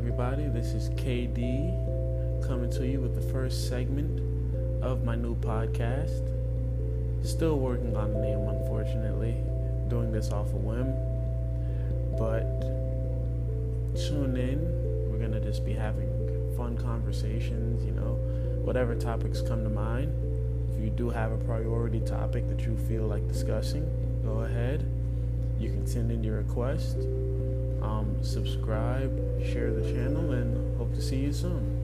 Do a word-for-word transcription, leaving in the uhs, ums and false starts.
everybody, this is K D coming to you with the first segment of my new podcast. Still working on the name, unfortunately, doing this off a whim, but tune in. We're going to just be having fun conversations, you know, whatever topics come to mind. If you do have a priority topic that you feel like discussing, go ahead. You can send in your request. Um, subscribe, share the channel, and hope to see you soon.